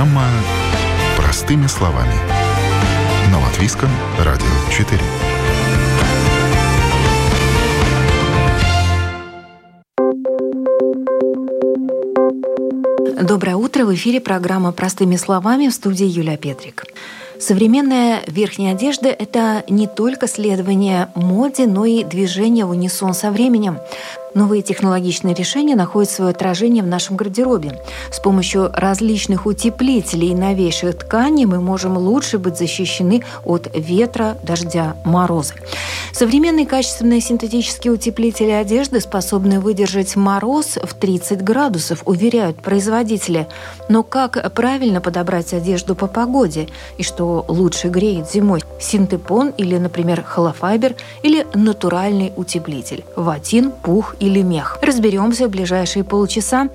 Программа «Простыми словами» на Латвийском радио 4. Доброе утро. В эфире программа «Простыми словами», в студии Юлия Петрик. Современная верхняя одежда – это не только следование моде, но и движение в унисон со временем. Новые технологичные решения находят свое отражение в нашем гардеробе. С помощью различных утеплителей и новейших тканей мы можем лучше быть защищены от ветра, дождя, мороза. Современные качественные синтетические утеплители одежды способны выдержать мороз в 30 градусов, уверяют производители. Но как правильно подобрать одежду по погоде? И что лучше греет зимой? Синтепон или, например, холофайбер, или натуральный утеплитель? Ватин, пух или мех? Разберемся в ближайшие полчаса.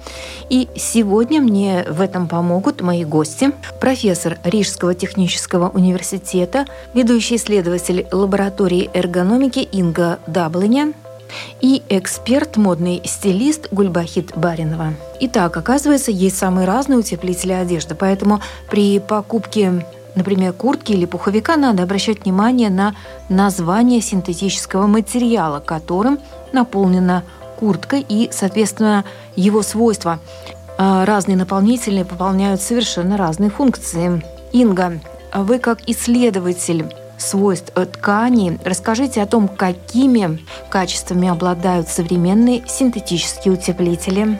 И сегодня мне в этом помогут мои гости. Профессор Рижского технического университета, ведущий исследователь лаборатории эргономики Инга Даблиня и эксперт, модный стилист Гульбахыт Баринова. Итак, оказывается, есть самые разные утеплители одежды, поэтому при покупке, например, куртки или пуховика, надо обращать внимание на название синтетического материала, которым наполнена куртка, и, соответственно, его свойства. Разные наполнители выполняют совершенно разные функции. Инга, вы как исследователь свойств тканей расскажите о том, какими качествами обладают современные синтетические утеплители.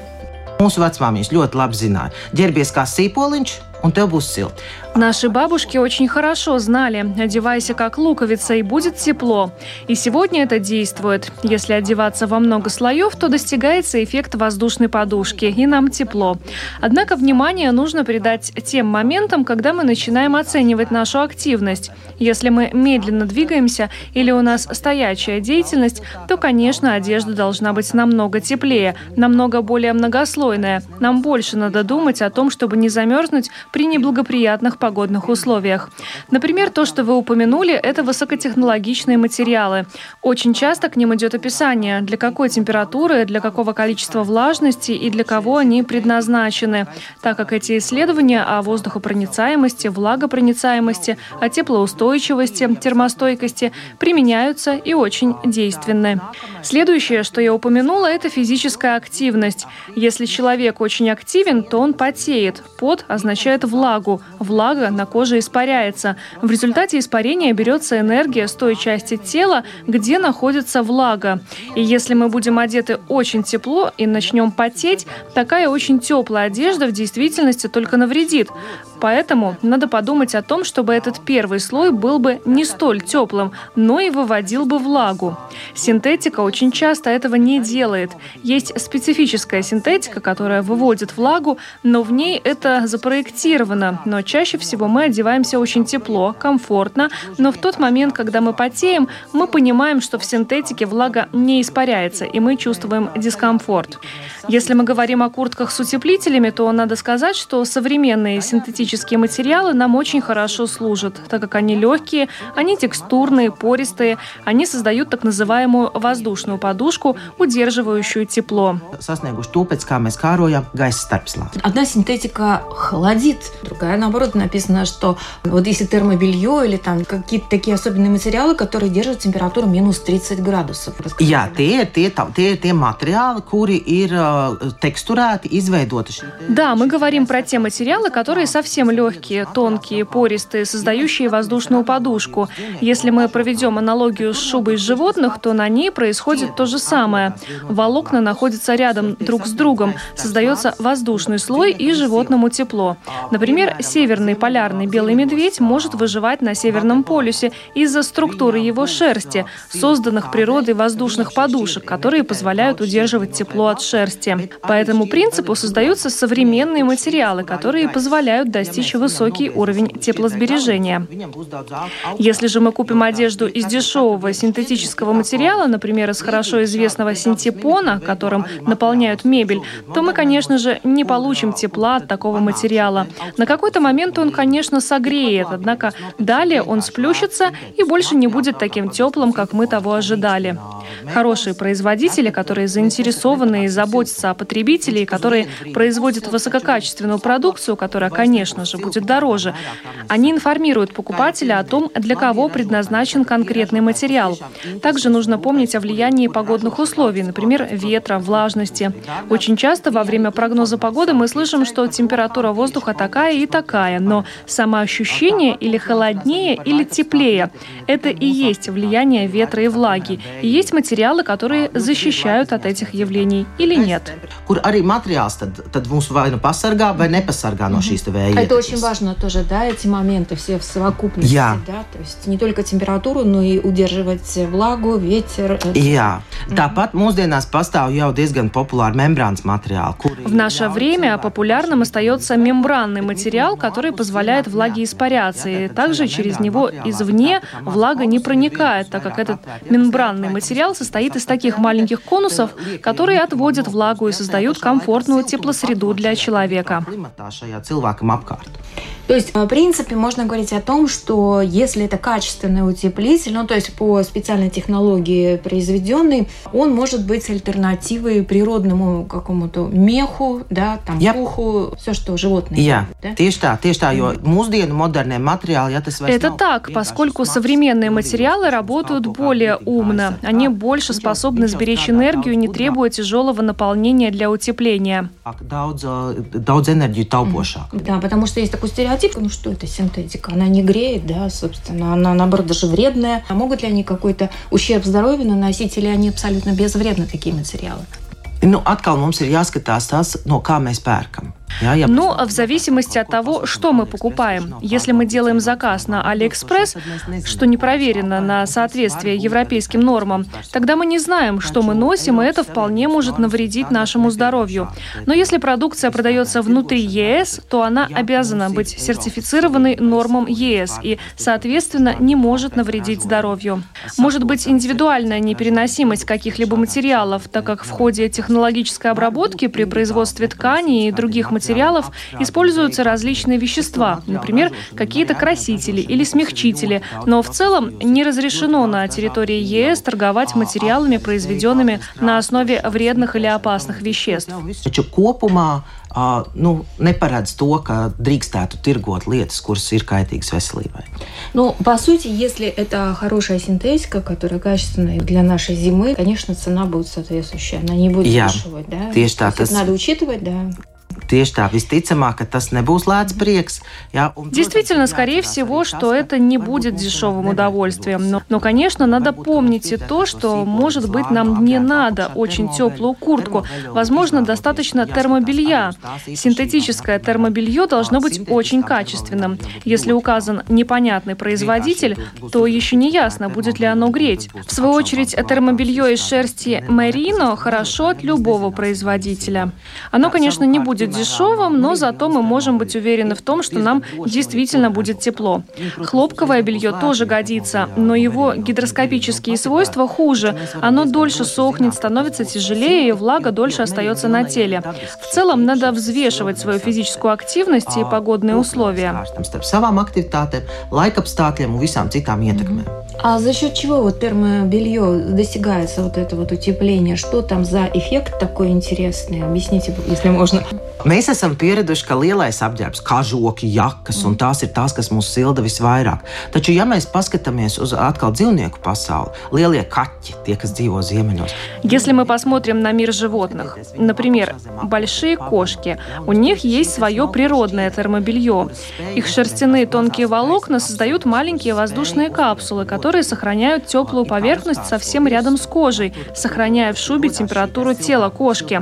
Mūsu vecmāmiņas ļoti labi zināja. Ģērbies kā sīpoliņš, un tev būs silti. Наши бабушки очень хорошо знали: одевайся как луковица, и будет тепло. И сегодня это действует. Если одеваться во много слоев, то достигается эффект воздушной подушки, и нам тепло. Однако внимание нужно придать тем моментам, когда мы начинаем оценивать нашу активность. Если мы медленно двигаемся или у нас стоячая деятельность, то, конечно, одежда должна быть намного теплее, намного более многослойная. Нам больше надо думать о том, чтобы не замерзнуть при неблагоприятных погодных условиях. Например, то, что вы упомянули, это высокотехнологичные материалы. Очень часто к ним идет описание, для какой температуры, для какого количества влажности и для кого они предназначены, так как эти исследования о воздухопроницаемости, влагопроницаемости, о теплоустойчивости, термостойкости применяются и очень действенны. Следующее, что я упомянула, это физическая активность. Если человек очень активен, то он потеет. Пот означает влагу. Влага на коже испаряется. В результате испарения берется энергия с той части тела, где находится влага. И если мы будем одеты очень тепло и начнем потеть, такая очень теплая одежда в действительности только навредит. Поэтому надо подумать о том, чтобы этот первый слой был бы не столь теплым, но и выводил бы влагу. Синтетика очень часто этого не делает. Есть специфическая синтетика, которая выводит влагу, но в ней это запроектировано. Но чаще всего мы одеваемся очень тепло, комфортно, но в тот момент, когда мы потеем, мы понимаем, что в синтетике влага не испаряется, и мы чувствуем дискомфорт. Если мы говорим о куртках с утеплителями, то надо сказать, что современные синтетические материалы нам очень хорошо служат, так как они легкие, они текстурные, пористые, они создают так называемую воздушную подушку, удерживающую тепло. Одна синтетика холодит, другая, наоборот, написано, что вот если термобелье или там какие-то такие особенные материалы, которые держат температуру минус 30 градусов. Я те материалы, которые текстурат изведут. Да, мы говорим про те материалы, которые совсем легкие, тонкие, пористые, создающие воздушную подушку. Если мы проведем аналогию с шубой животных, то на ней происходит то же самое. Волокна находятся рядом друг с другом, создается воздушный слой и животному тепло. Например, северный полярный белый медведь может выживать на Северном полюсе из-за структуры его шерсти, созданных природой воздушных подушек, которые позволяют удерживать тепло от шерсти. По этому принципу создаются современные материалы, которые позволяют достичь высокий уровень теплосбережения. Если же мы купим одежду из дешевого синтетического материала, например, из хорошо известного синтепона, которым наполняют мебель, то мы, конечно же, не получим тепла от такого материала. На какой-то момент он, конечно, согреет, однако далее он сплющится и больше не будет таким теплым, как мы того ожидали. Хорошие производители, которые заинтересованы и заботятся о потребителе, которые производят высококачественную продукцию, которая, конечно, конечно же, будет дороже. Они информируют покупателя о том, для кого предназначен конкретный материал. Также нужно помнить о влиянии погодных условий, например, ветра, влажности. Очень часто во время прогноза погоды мы слышим, что температура воздуха такая и такая, но самоощущение или холоднее, или теплее – это и есть влияние ветра и влаги. И есть материалы, которые защищают от этих явлений или нет. Это очень важно тоже, да, эти моменты все в совокупности, да, то есть не только температуру, но и удерживать влагу, ветер. В наше время популярным остается мембранный материал, который позволяет влаге испаряться, и также через него извне влага не проникает, так как этот мембранный материал состоит из таких маленьких конусов, которые отводят влагу и создают комфортную теплосреду для человека. То есть, в принципе, можно говорить о том, что если это качественный утеплитель, ну, то есть по специальной технологии произведенный, он может быть альтернативой природному какому-то меху, да, там, пуху, все, что животные. Это так, поскольку современные материалы работают более умно. Они больше способны сберечь энергию, и не требуя тяжелого наполнения для утепления. Да, потому что есть такой стереотип, ну что это синтетика, она не греет, да, собственно, она наоборот даже вредная. А могут ли они какой-то ущерб здоровью наносить, или они абсолютно безвредны, такие материалы? Ну, atkal mums ir jāskatās tas, no kā mēs pērkam. Ну, в зависимости от того, что мы покупаем. Если мы делаем заказ на AliExpress, что не проверено на соответствие европейским нормам, тогда мы не знаем, что мы носим, и это вполне может навредить нашему здоровью. Но если продукция продается внутри ЕС, то она обязана быть сертифицированной нормам ЕС и, соответственно, не может навредить здоровью. Может быть индивидуальная непереносимость каких-либо материалов, так как в ходе технологической обработки при производстве тканей и других материалов используются различные вещества, например, какие-то красители или смягчители, но в целом не разрешено на территории ЕС торговать материалами, произведенными на основе вредных или опасных веществ. Ну, по сути, если это хорошая синтетика, которая качественная для нашей зимы, конечно, цена будет соответствующая, она не будет дешевле, да? Это надо учитывать, да. Действительно, скорее всего, что это не будет дешевым удовольствием. Но, конечно, надо помнить и то, что, может быть, нам не надо очень теплую куртку. Возможно, достаточно термобелья. Синтетическое термобелье должно быть очень качественным. Если указан непонятный производитель, то еще не ясно, будет ли оно греть. В свою очередь, термобелье из шерсти Merino хорошо от любого производителя. Оно, конечно, не будет дешевым, но зато мы можем быть уверены в том, что нам действительно будет тепло. Хлопковое белье тоже годится, но его гидроскопические свойства хуже. Оно дольше сохнет, становится тяжелее, и влага дольше остается на теле. В целом, надо взвешивать свою физическую активность и погодные условия. А за счет чего вот термобелье достигается вот это вот утепление? Что там за эффект такой интересный? Объясните, если можно. Mēs esam pieraduši, ka lielais apģērbs, kažoki, jakas, un tās ir tās, kas mūs silda visvairāk. Taču, ja mēs paskatāmies uz atkal dzīvnieku pasauli, lielie kaķi, tie, kas dzīvo ziemeļos. Если мы посмотрим на мир животных, например, большие кошки, у них есть свое природное термобелье. Их шерстяные тонкие волокна создают маленькие воздушные капсулы, которые сохраняют теплую поверхность совсем рядом с кожей, сохраняя в шубе температуру тела кошки.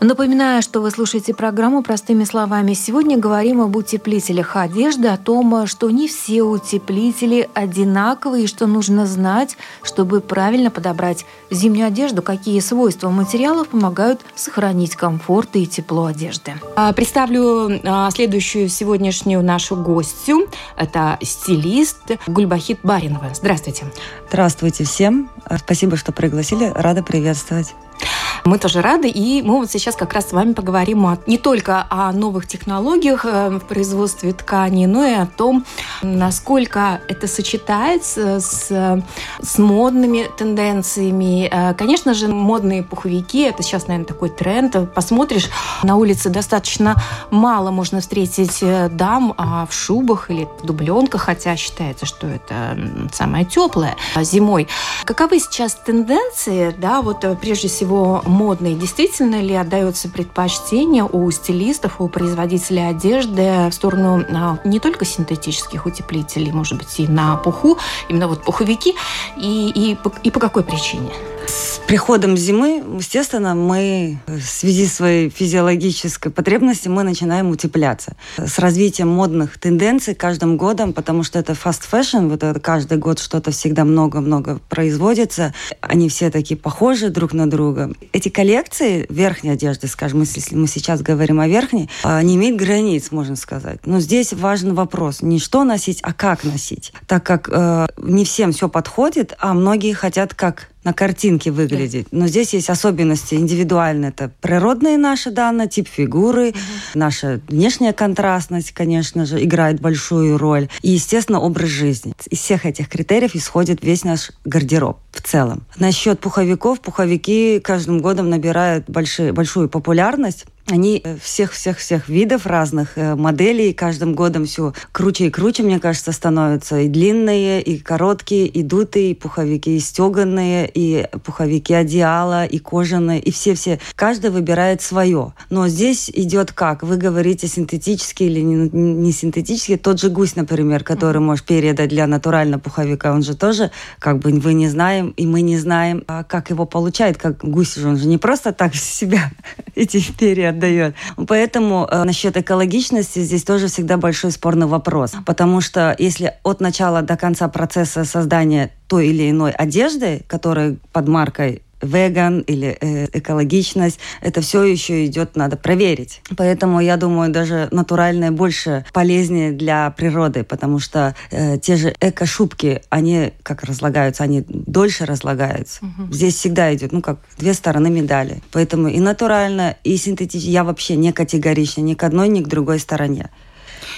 Напоминаю, что вы слушаете программу «Простыми словами». Сегодня говорим об утеплителях одежды, о том, что не все утеплители одинаковые, и что нужно знать, чтобы правильно подобрать зимнюю одежду, какие свойства материалов помогают сохранить комфорт и тепло одежды. Представлю следующую сегодняшнюю нашу гостью. Это стилист Гульбахыт Баринова. Здравствуйте. Здравствуйте всем. Спасибо, что пригласили. Рада приветствовать. Мы тоже рады, и мы вот сейчас как раз с вами поговорим не только о новых технологиях в производстве тканей, но и о том, насколько это сочетается с модными тенденциями. Конечно же, модные пуховики – это сейчас, наверное, такой тренд. Посмотришь, на улице достаточно мало можно встретить дам в шубах или в дубленках, хотя считается, что это самое теплое зимой. Каковы сейчас тенденции, да, вот прежде всего модные? Действительно ли отдается предпочтение у стилистов, у производителей одежды в сторону не только синтетических утеплителей, может быть, и на пуху, именно вот пуховики, и по какой причине? С приходом зимы, естественно, мы в связи с своей физиологической потребностью мы начинаем утепляться. С развитием модных тенденций каждым годом, потому что это fast-fashion, вот это каждый год что-то всегда много-много производится, они все такие похожи друг на друга. Эти коллекции верхней одежды, скажем, если мы сейчас говорим о верхней, не имеют границ, можно сказать. Но здесь важен вопрос, не что носить, а как носить. Так как не всем все подходит, а многие хотят как на картинке выглядеть. Но здесь есть особенности индивидуальные. Это природные наши данные, тип фигуры, наша внешняя контрастность, конечно же, играет большую роль. И, естественно, образ жизни. Из всех этих критериев исходит весь наш гардероб в целом. Насчет пуховиков. Пуховики каждым годом набирают большую популярность. Они всех видов, разных моделей. Каждым годом все круче и круче, мне кажется, становятся. И длинные, и короткие, и дутые, и пуховики, и стеганые, и пуховики одеяла, и кожаные, и все-все. Каждый выбирает свое. Но здесь идет как? Вы говорите синтетический или не синтетический. Тот же гусь, например, который можешь передать для натурального пуховика, он же тоже, как бы, вы не знаем, и мы не знаем, как его получает, как гусь же. Он же не просто так себя эти перья отдает. Поэтому насчет экологичности здесь тоже всегда большой спорный вопрос. Потому что если от начала до конца процесса создания той или иной одежды, которая под маркой веган или экологичность, это все еще идет, надо проверить. Поэтому я думаю, даже натуральное больше полезнее для природы, потому что те же эко-шубки, они как разлагаются, они дольше разлагаются. Здесь всегда идет, как две стороны медали. Поэтому и натурально, и синтетично. Я вообще не категорична ни к одной, ни к другой стороне.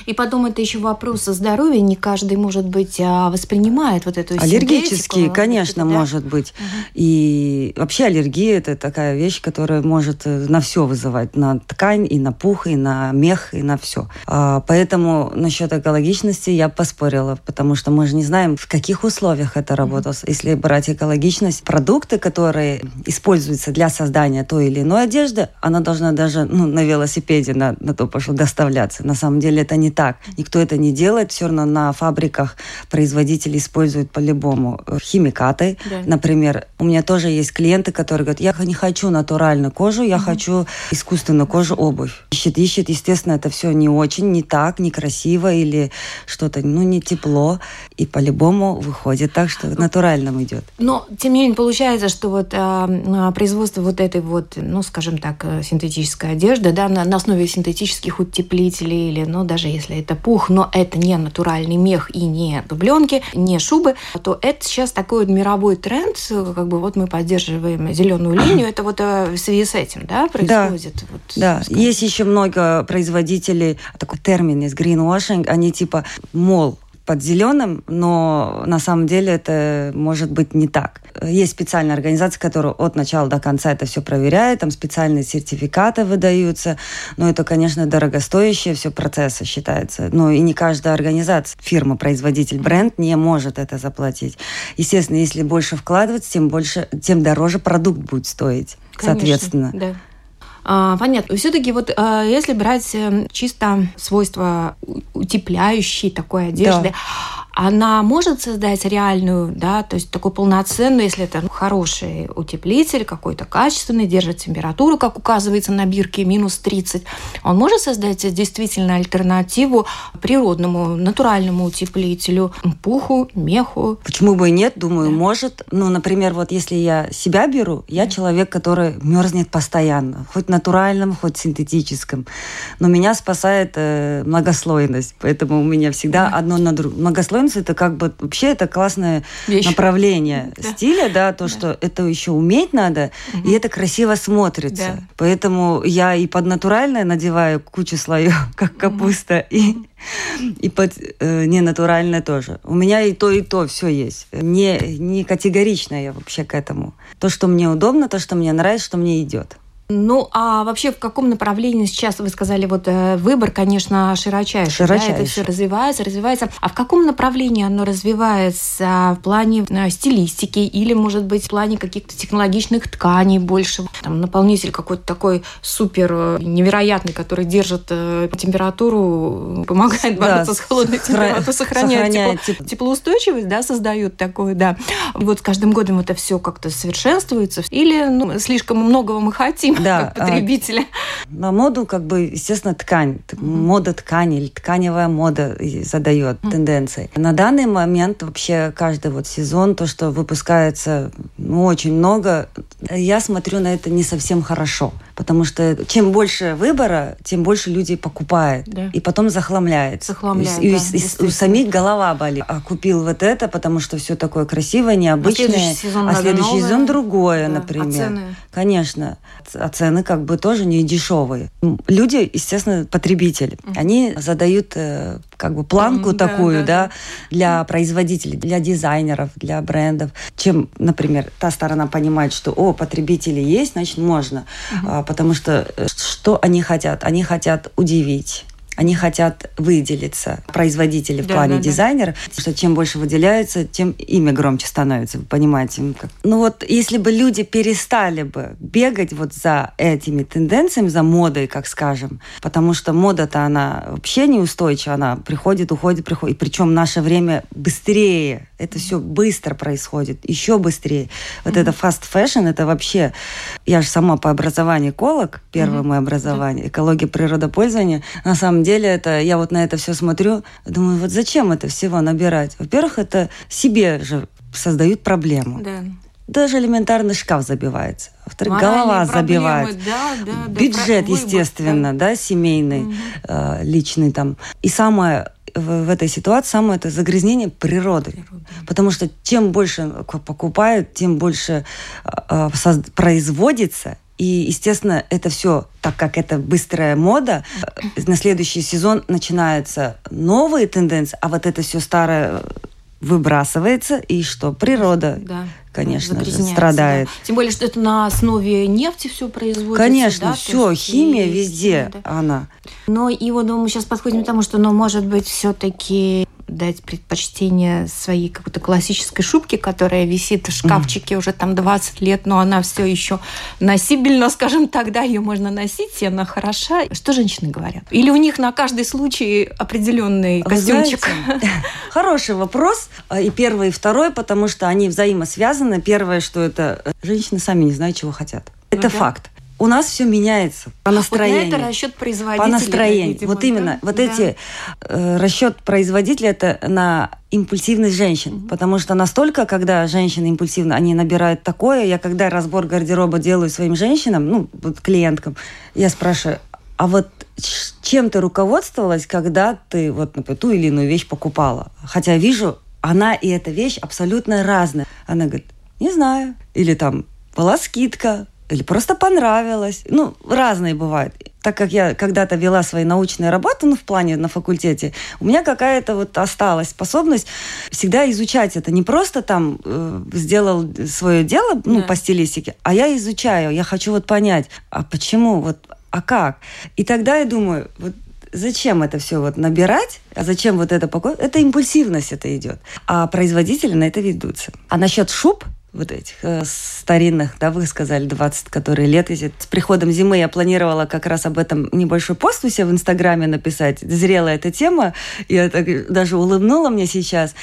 И потом это еще вопрос о здоровье. Не каждый, может быть, воспринимает вот эту синтетику. Аллергические, конечно, да? Может быть. И вообще аллергия – это такая вещь, которая может на все вызывать. На ткань, и на пух, и на мех, и на все. Поэтому насчет экологичности я поспорила, потому что мы же не знаем, в каких условиях это работало. Если брать экологичность, продукты, которые используются для создания той или иной одежды, она должна даже на велосипеде на то пошло доставляться. На самом деле это не не так. Никто это не делает. Все равно на фабриках производители используют по-любому химикаты. Да. Например, у меня тоже есть клиенты, которые говорят, я не хочу натуральную кожу, я хочу искусственную кожу, обувь. Ищет. Естественно, это все не очень, не так, некрасиво или что-то, не тепло. И по-любому выходит так, что натуральным идет. Но, тем не менее, получается, что производство этой скажем так, синтетической одежды, да, на основе синтетических утеплителей или, даже если это пух, но это не натуральный мех и не дубленки, не шубы, то это сейчас такой мировой тренд, мы поддерживаем зеленую линию, это в связи с этим, да, происходит? Да, Есть еще много производителей, такой термин есть greenwashing, они под зеленым, но на самом деле это может быть не так. Есть специальная организация, которая от начала до конца это все проверяет, там специальные сертификаты выдаются, но это, конечно, дорогостоящие все процессы считается. И не каждая организация, фирма, производитель, бренд не может это заплатить. Естественно, если больше вкладывать, тем дороже продукт будет стоить, конечно, соответственно. Да. Понятно. Все-таки если брать чисто свойства утепляющей такой одежды, она может создать реальную, то есть такую полноценную, если это хороший утеплитель, какой-то качественный, держит температуру, как указывается на бирке, минус 30, он может создать действительно альтернативу природному, натуральному утеплителю, пуху, меху? Почему бы и нет, думаю, может. Например, если я себя беру, я человек, который мерзнет постоянно, хоть натуральным, хоть синтетическим, но меня спасает многослойность, поэтому у меня всегда одно на другое. Многослойность это вообще это классное направление стиля, что это еще уметь надо, и это красиво смотрится. Да. Поэтому я и под натуральное надеваю кучу слоев, как капуста, и под ненатуральное тоже. У меня и то все есть. Не категорично я вообще к этому. То, что мне удобно, то, что мне нравится, что мне идет. А вообще в каком направлении сейчас, вы сказали, выбор, конечно, широчайший. Да, это все развивается. А в каком направлении оно развивается в плане стилистики или, может быть, в плане каких-то технологичных тканей больше? Там наполнитель какой-то такой супер невероятный, который держит температуру, помогает бороться с холодной температурой, сохраняет теплоустойчивость, создает такое, И с каждым годом это все как-то совершенствуется. Или слишком многого мы хотим. Как потребителя. На моду, естественно, ткань. Мода ткани или тканевая мода задает тенденции. На данный момент вообще каждый сезон, то, что выпускается очень много, я смотрю на это не совсем хорошо. Потому что чем больше выбора, тем больше людей покупает. Да. И потом захламляется. У самих голова болит. А купил это, потому что все такое красивое, необычное. А следующий сезон другое, например. Конечно. А цены тоже не дешевые. Люди, естественно, потребители. Они задают планку такую, для производителей, для дизайнеров, для брендов. Чем, например, та сторона понимает, что, потребители есть, значит, можно. Потому что что они хотят? Они хотят удивить. Они хотят выделиться, производители в плане дизайнера, что чем больше выделяются, тем имя громче становится, вы понимаете. Если бы люди перестали бы бегать за этими тенденциями, за модой, как скажем, потому что мода-то она вообще неустойчива, она приходит, уходит, и причем наше время быстрее, это все быстро происходит, еще быстрее. Это fast-fashion, это вообще... Я же сама по образованию эколог, первое мое образование, экология природопользования, на самом деле, я на это все смотрю, думаю, зачем это всего набирать? Во-первых, это себе же создают проблему. Да. Даже элементарный шкаф забивается. Во-вторых, голова забивает. Бюджет, естественно, семейный, личный там. И самое в этой ситуации, самое это загрязнение природы. Потому что чем больше покупают, тем больше производится. И, естественно, это все, так как это быстрая мода, на следующий сезон начинаются новые тенденции, а это все старое выбрасывается, и что? Природа, конечно же, страдает. Тем более, что это на основе нефти все производится. Конечно, все, химия везде она. Но мы сейчас подходим к тому, что, может быть, все-таки дать предпочтение своей какой-то классической шубке, которая висит в шкафчике уже там 20 лет, но она все еще носибельна, скажем так, да, ее можно носить, и она хороша. Что женщины говорят? Или у них на каждый случай определенный костюмчик? Хороший вопрос. И первый, и второй, потому что они взаимосвязаны. Первое, что это женщины сами не знают, чего хотят. Это факт. У нас все меняется по настроению. Вот на это расчет производителя. По настроению. Видимо, вот именно. Да? Вот эти расчет производителя это на импульсивность женщин. Угу. Потому что настолько, когда женщины импульсивны, они набирают такое. Я когда разбор гардероба делаю своим женщинам, ну, вот клиенткам, я спрашиваю, а вот чем ты руководствовалась, когда ты вот, например, ту или иную вещь покупала? Хотя вижу, она и эта вещь абсолютно разная. Она говорит, не знаю. Или там была скидка. Или просто понравилось. Ну, разные бывают. Так как я когда-то вела свои научные работы, ну, в плане на факультете, у меня какая-то вот осталась способность всегда изучать это. Не просто там сделал свое дело, ну, по стилистике, а я изучаю, я хочу вот понять, а почему, вот, а как? И тогда я думаю, вот зачем это все вот набирать, а зачем вот это покупать? Это импульсивность это идет. А производители на это ведутся. А насчет шуб, вот этих старинных, да, вы сказали, 20, которые лет висят. С приходом зимы я планировала как раз об этом небольшой пост у себя в Инстаграме написать. Зрела эта тема. Я так даже улыбнула мне сейчас.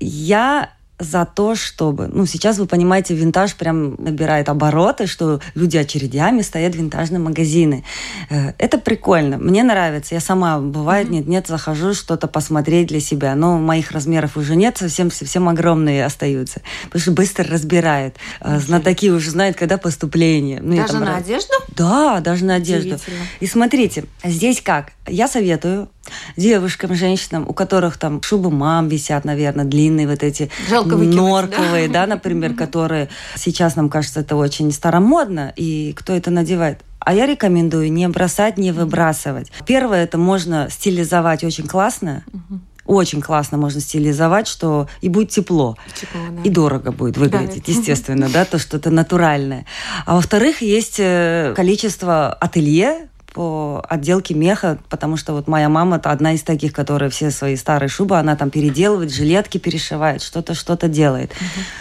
Я за то, чтобы... Ну, сейчас, вы понимаете, винтаж прям набирает обороты, что люди очередями стоят в винтажные магазины. Это прикольно. Мне нравится. Я сама, бывает, нет-нет, захожу что-то посмотреть для себя. Но моих размеров уже нет, совсем огромные остаются. Потому что быстро разбирают. Знатоки уже знают, когда поступление. Ну, даже на одежду? Да, даже на одежду. И смотрите, здесь как? Я советую девушкам, женщинам, у которых там шубы мам висят, наверное, длинные вот эти... норковые, да, например, которые сейчас, нам кажется, это очень старомодно, и кто это надевает? А я рекомендую не бросать, не выбрасывать. Первое, это можно стилизовать очень классно, очень классно можно стилизовать, что и будет тепло, и дорого будет выглядеть, естественно, да, то, что это натуральное. А во-вторых, есть количество ателье, по отделке меха, потому что вот моя мама это одна из таких, которая все свои старые шубы, она там переделывает, жилетки перешивает, что-то делает.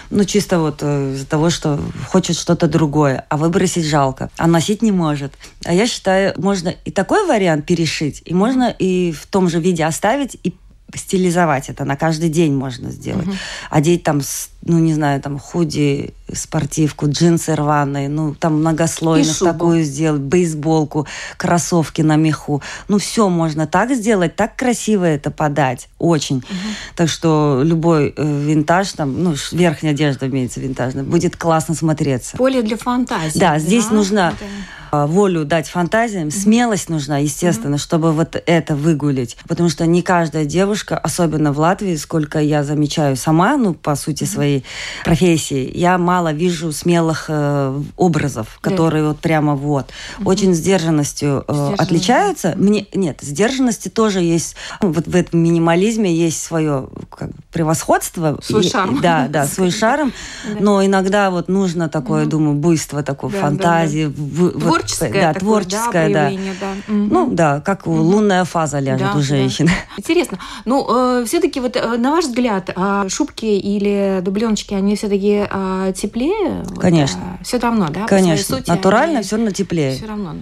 Ну, чисто вот из-за того, что хочет что-то другое, а выбросить жалко, а носить не может. А я считаю, можно и такой вариант перешить, и можно и в том же виде оставить, и стилизовать это. На каждый день можно сделать. Одеть там, ну, не знаю, там худи, спортивку, джинсы рваные, ну, там многослойных такую сделать, бейсболку, кроссовки на меху. Ну, все можно так сделать, так красиво это подать. Очень. Так что любой винтаж, там, ну, верхняя одежда имеется винтажная, будет классно смотреться. Поле для фантазии. Да, здесь нужно... волю дать фантазиям, смелость нужна, естественно, чтобы вот это выгулять. Потому что не каждая девушка, особенно в Латвии, сколько я замечаю сама, ну, по сути, своей профессии, я мало вижу смелых образов, которые вот прямо вот. Очень сдержанностью отличаются. Мне, нет, сдержанности тоже есть. Ну, вот в этом минимализме есть свое как, превосходство. Свой шарм. Да, да, свой шарм. Но иногда вот нужно такое, думаю, буйство такое, фантазии, Творческое, да. Ну да, как лунная фаза ляжет у женщин. Интересно. Ну, все-таки вот на ваш взгляд, шубки или дубленочки, они все-таки теплее? Конечно. Вот, все равно, да? Конечно. Сути, натурально все равно теплее. Все равно.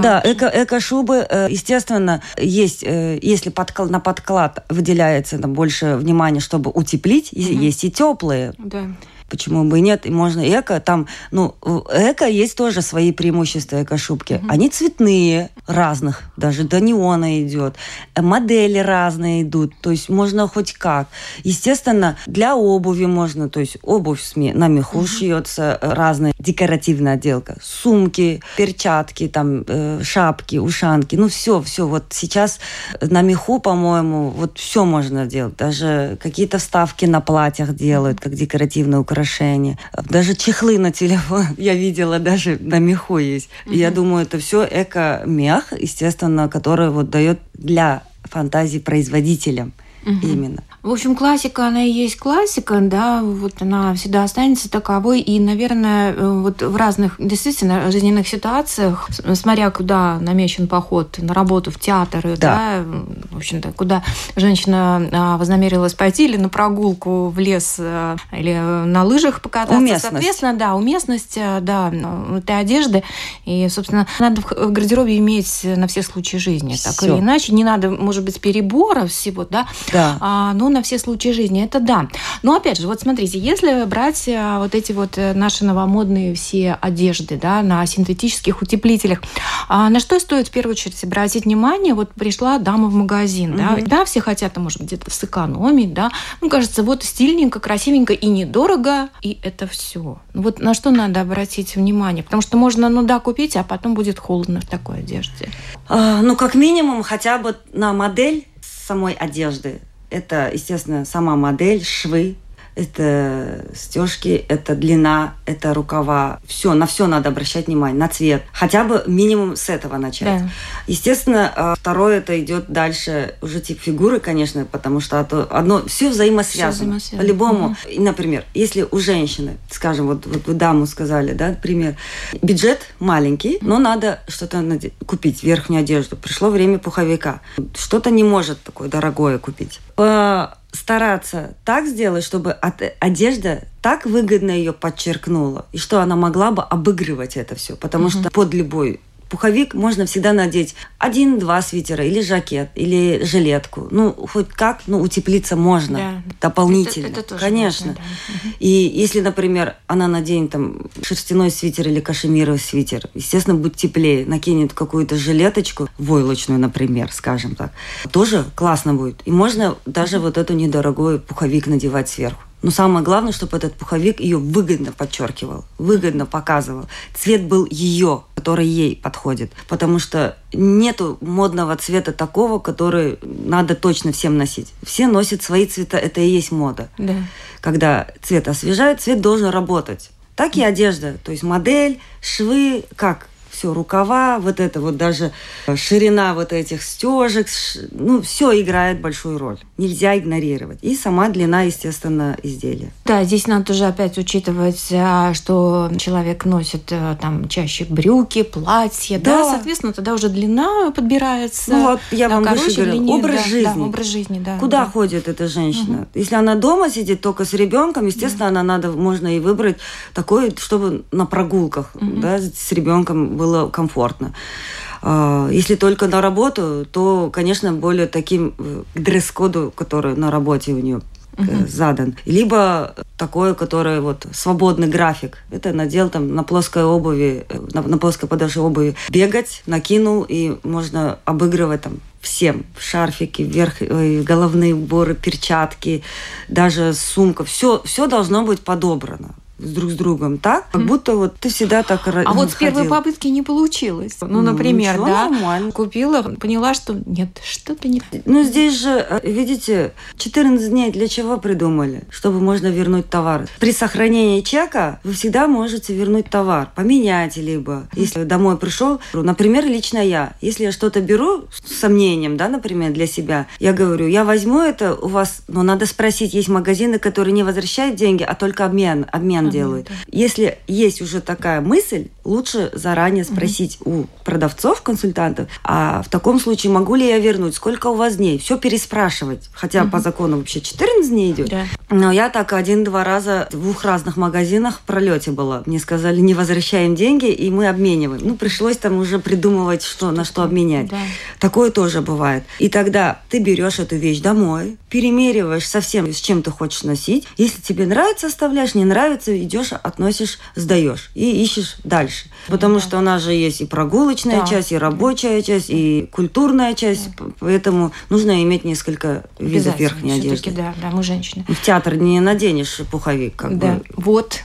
Да, эко-шубы, естественно, есть, если на подклад выделяется там, больше внимания, чтобы утеплить, есть и теплые. Да. Почему бы и нет? И можно эко. Там, ну, эко есть тоже свои преимущества эко-шубки. Они цветные, разных. Даже до неона идет. Модели разные идут. То есть можно хоть как. Естественно, для обуви можно. То есть обувь на меху шьется разная декоративная отделка. Сумки, перчатки, там, шапки, ушанки. Ну, все. Вот сейчас на меху, по-моему, вот все можно делать. Даже какие-то вставки на платьях делают, как декоративное украшение. Даже чехлы на телефон я видела, даже на меху есть. Я думаю, это все эко-мех, естественно, который вот дает для фантазии производителям именно. В общем, классика, она и есть классика, да, вот она всегда останется таковой, и, наверное, вот в разных, действительно, жизненных ситуациях, смотря куда намечен поход на работу, в театр, да, в общем-то, куда женщина вознамерилась пойти, или на прогулку в лес, или на лыжах покататься. Уместность. Соответственно, да, уместность, да, этой одежды, и, собственно, надо в гардеробе иметь на все случаи жизни, так или иначе, не надо, может быть, переборов всего, да, но на все случаи жизни, это да. Но опять же, вот смотрите, если брать вот эти вот наши новомодные все одежды, да, на синтетических утеплителях, на что стоит в первую очередь обратить внимание? Вот пришла дама в магазин, да, да, все хотят, может быть, где-то сэкономить, да, ну, кажется, вот стильненько, красивенько и недорого, и это все. Вот на что надо обратить внимание? Потому что можно, ну да, купить, а потом будет холодно в такой одежде. Ну, как минимум, хотя бы на модель самой одежды. Это, естественно, сама модель, швы, это стежки, это длина, это рукава. Все, на все надо обращать внимание, на цвет. Хотя бы минимум с этого начать. Да. Естественно, второе, это идет дальше уже тип фигуры, конечно, потому что одно все взаимосвязано. Все по-любому. И, например, если у женщины, скажем, вот вы даму сказали, да, например, бюджет маленький, но надо что-то купить, верхнюю одежду. Пришло время пуховика. Что-то не может такое дорогое купить. Стараться так сделать, чтобы одежда так выгодно ее подчеркнула, и что она могла бы обыгрывать это все, потому что под любой пуховик можно всегда надеть 1-2 свитера, или жакет, или жилетку. Ну, хоть как, но утеплиться можно, да, дополнительно. Это тоже конечно. Можно, да. И если, например, она наденет там шерстяной свитер или кашемировый свитер, естественно, будет теплее, накинет какую-то жилеточку, войлочную, например, скажем так, тоже классно будет. И можно даже вот эту недорогую пуховик надевать сверху. Но самое главное, чтобы этот пуховик ее выгодно подчеркивал, выгодно показывал. Цвет был ее, который ей подходит. Потому что нету модного цвета такого, который надо точно всем носить. Все носят свои цвета, это и есть мода. Да. Когда цвет освежает, цвет должен работать. Так и одежда, то есть модель, швы, как? Все, рукава, вот это вот даже ширина вот этих стежек, ну, все играет большую роль. Нельзя игнорировать. И сама длина, естественно, изделия. Да, здесь надо тоже опять учитывать, что человек носит там чаще брюки, платья, да, соответственно, тогда уже длина подбирается. Ну, вот я да, вам короче, говорю, длиннее, образ, да, жизни. Да, образ жизни. Да, куда да. ходит эта женщина? Если она дома сидит только с ребенком, естественно, она надо, можно и выбрать такое, чтобы на прогулках, да, с ребенком было комфортно. Если только на работу, то, конечно, более таким дресс-коду, который на работе у нее задан. Либо такое, которое вот свободный график. Это надел там на плоской обуви, на плоской подошве обуви бегать, накинул, и можно обыгрывать там всем. Шарфики, вверх, головные уборы, перчатки, даже сумка. Все должно быть подобрано друг с другом так, как будто вот ты всегда так ходила. А вот с первой попытки не получилось. Ну, например, да, нормально. Купила, поняла, что нет, что-то не так. Ну, здесь же, видите, 14 дней для чего придумали? Чтобы можно вернуть товар. При сохранении чека вы всегда можете вернуть товар, поменять либо. Если домой пришел, например, лично я, если я что-то беру с сомнением, да, например, для себя, я говорю, я возьму это у вас, но надо спросить, есть магазины, которые не возвращают деньги, а только обмен делают. Да. Если есть уже такая мысль, лучше заранее спросить у продавцов, консультантов, а в таком случае могу ли я вернуть, сколько у вас дней, все переспрашивать, хотя по закону вообще 14 дней идет. Да. Но я так 1-2 раза в 2 разных магазинах в пролете была. Мне сказали, не возвращаем деньги, и мы обмениваем. Ну, пришлось там уже придумывать, что, на что обменять. Да. Такое тоже бывает. И тогда ты берешь эту вещь домой, перемериваешь совсем, с чем ты хочешь носить. Если тебе нравится, оставляешь, не нравится, идешь, относишь, сдаешь и ищешь дальше. Потому что у нас же есть и прогулочная часть, и рабочая часть, и культурная часть, поэтому нужно иметь несколько видов верхней одежды. Да, мы женщины. В театр не наденешь пуховик, как бы. Вот.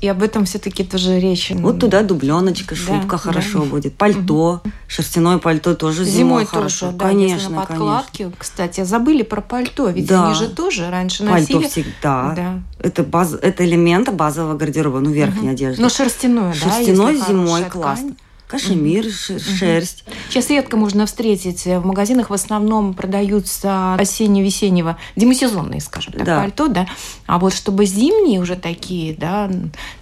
И об этом все-таки тоже речь. Вот туда дубленочка, шубка хорошо будет, пальто, шерстяное пальто тоже зимой хорошо. Зимой тоже, да, конечно, подкладки. Кстати, забыли про пальто, ведь они же тоже раньше носили. Пальто всегда. Это элемент базового гардероба, ну, верхней одежды. Но шерстяное, да? Шерстяное зимой классно. кашемир, шерсть. Сейчас редко можно встретить. В магазинах в основном продаются осенне-весеннего, демисезонные, скажем так, да, пальто, да. А вот чтобы зимние уже такие, да,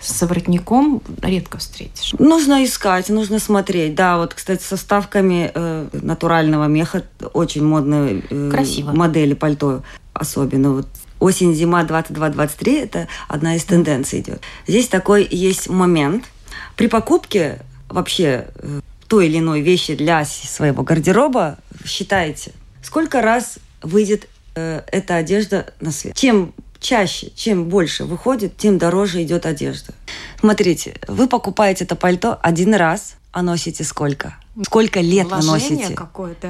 с воротником, редко встретишь. Нужно искать, нужно смотреть. Да, вот, кстати, со вставками натурального меха очень модные модели пальто. Особенно вот осень-зима 22-23 – это одна из тенденций идет. Здесь такой есть момент. При покупке вообще той или иной вещи для своего гардероба считайте, сколько раз выйдет эта одежда на свет. Чем чаще, чем больше выходит, тем дороже идет одежда. Смотрите, вы покупаете это пальто один раз, а носите сколько? Сколько лет вы носите?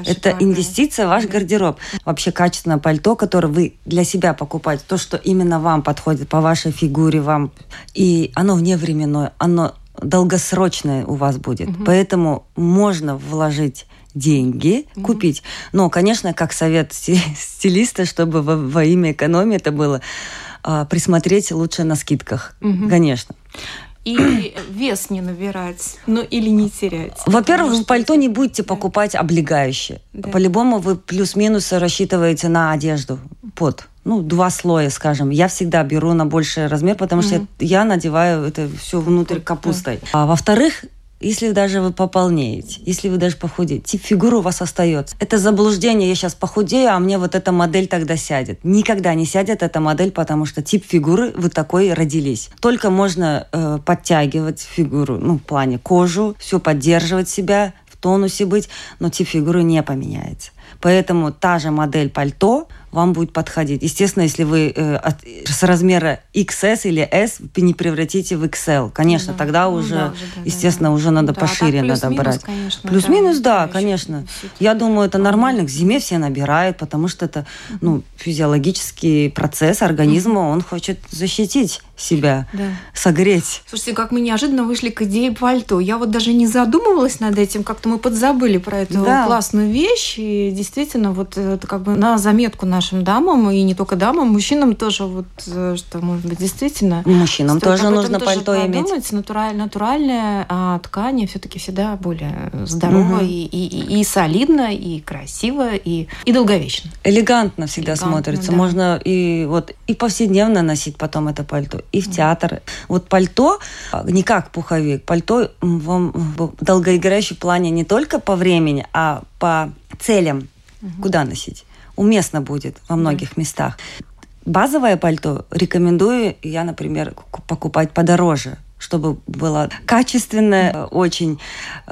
Это инвестиция в ваш гардероб. Вообще качественное пальто, которое вы для себя покупаете, то, что именно вам подходит, по вашей фигуре, вам, и оно вневременное, оно долгосрочное у вас будет. Угу. Поэтому можно вложить деньги, купить. Но, конечно, как совет стилиста, чтобы во имя экономии это было, присмотреть лучше на скидках, конечно. И вес не набирать, ну или не терять. Во-первых, вы пальто не будете покупать облегающее. Да. По-любому вы плюс-минус рассчитываете на одежду под, ну, 2 слоя, скажем. Я всегда беру на больший размер, потому что я надеваю это все внутрь капустой. А во-вторых, если даже вы пополнеете, если вы даже похудеете, тип фигуры у вас остается. Это заблуждение, я сейчас похудею, а мне вот эта модель тогда сядет. Никогда не сядет эта модель, потому что тип фигуры вы такой родились. Только можно подтягивать фигуру, ну, в плане кожу, все поддерживать себя, в тонусе быть, но тип фигуры не поменяется. Поэтому та же модель пальто вам будет подходить. Естественно, если вы с размера XS или S не превратите в XL, конечно, да, тогда уже, да, естественно, да, уже надо, да, пошире а надо брать. Плюс-минус, да, конечно. Я думаю, это нормально. К зиме все набирают, потому что это, ну, физиологический процесс организма, он хочет защитить себя, да, согреть. Слушайте, как мы неожиданно вышли к идее пальто. Я вот даже не задумывалась над этим, как-то мы подзабыли про эту, да, классную вещь, и действительно, вот это как бы на заметку нашим дамам, и не только дамам, мужчинам тоже, вот, что, может быть, действительно... Мужчинам тоже нужно пальто иметь. Натуральная ткань все-таки всегда более здорова, и солидна, и красива, и долговечна. Элегантно всегда смотрится. Да. Можно и, вот, и повседневно носить потом это пальто, и в театр. Вот пальто не как пуховик. Пальто вам долгоиграющее в плане не только по времени, а по целям. Куда носить? Уместно будет во многих местах. Базовое пальто рекомендую я, например, покупать подороже, чтобы было качественное, очень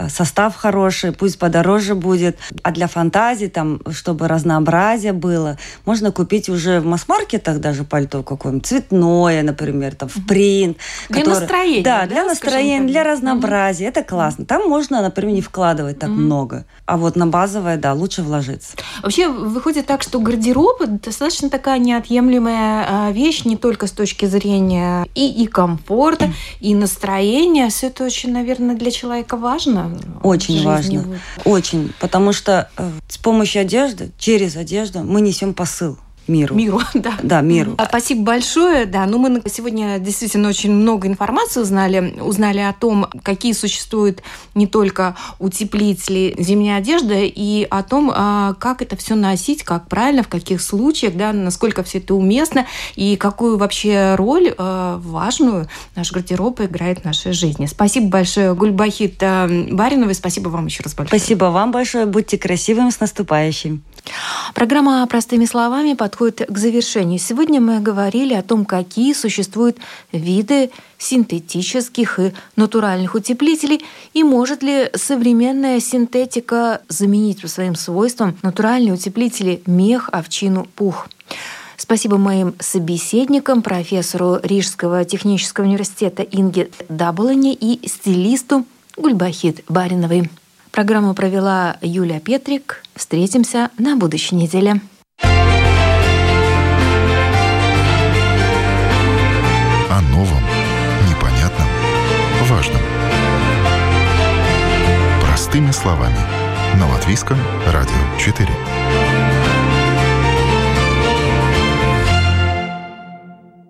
состав хороший, пусть подороже будет. А для фантазии, там, чтобы разнообразие было, можно купить уже в масс-маркетах даже пальто какое-нибудь цветное, например, там, в принт. Для настроения. Да, для настроения, для разнообразия. Это классно. Там можно, например, не вкладывать так много. А вот на базовое, да, лучше вложиться. Вообще выходит так, что гардероб достаточно такая неотъемлемая вещь, не только с точки зрения и комфорта, и настроение, все это очень, наверное, для человека важно. Очень важно. Будет. Очень. Потому что с помощью одежды, через одежду мы несем посыл миру. Миру, да. Да, миру. Спасибо большое. Да, ну мы сегодня действительно очень много информации узнали. Узнали о том, какие существуют не только утеплители зимней одежды, и о том, как это все носить, как правильно, в каких случаях, да, насколько все это уместно, и какую вообще роль важную наш гардероб играет в нашей жизни. Спасибо большое, Гульбахыт Бариновой. Спасибо вам еще раз большое. Спасибо вам большое. Будьте красивыми, с наступающим. Программа «Простыми словами» подходит к завершению. Сегодня мы говорили о том, какие существуют виды синтетических и натуральных утеплителей, и может ли современная синтетика заменить по своим свойствам натуральные утеплители мех, овчину, пух. Спасибо моим собеседникам, профессору Рижского технического университета Инге Даблине и стилисту Гульбахыт Бариновой. Программу провела Юлия Петрик. Встретимся на будущей неделе. О новом, непонятном, важном. Простыми словами. На Латвийском радио 4.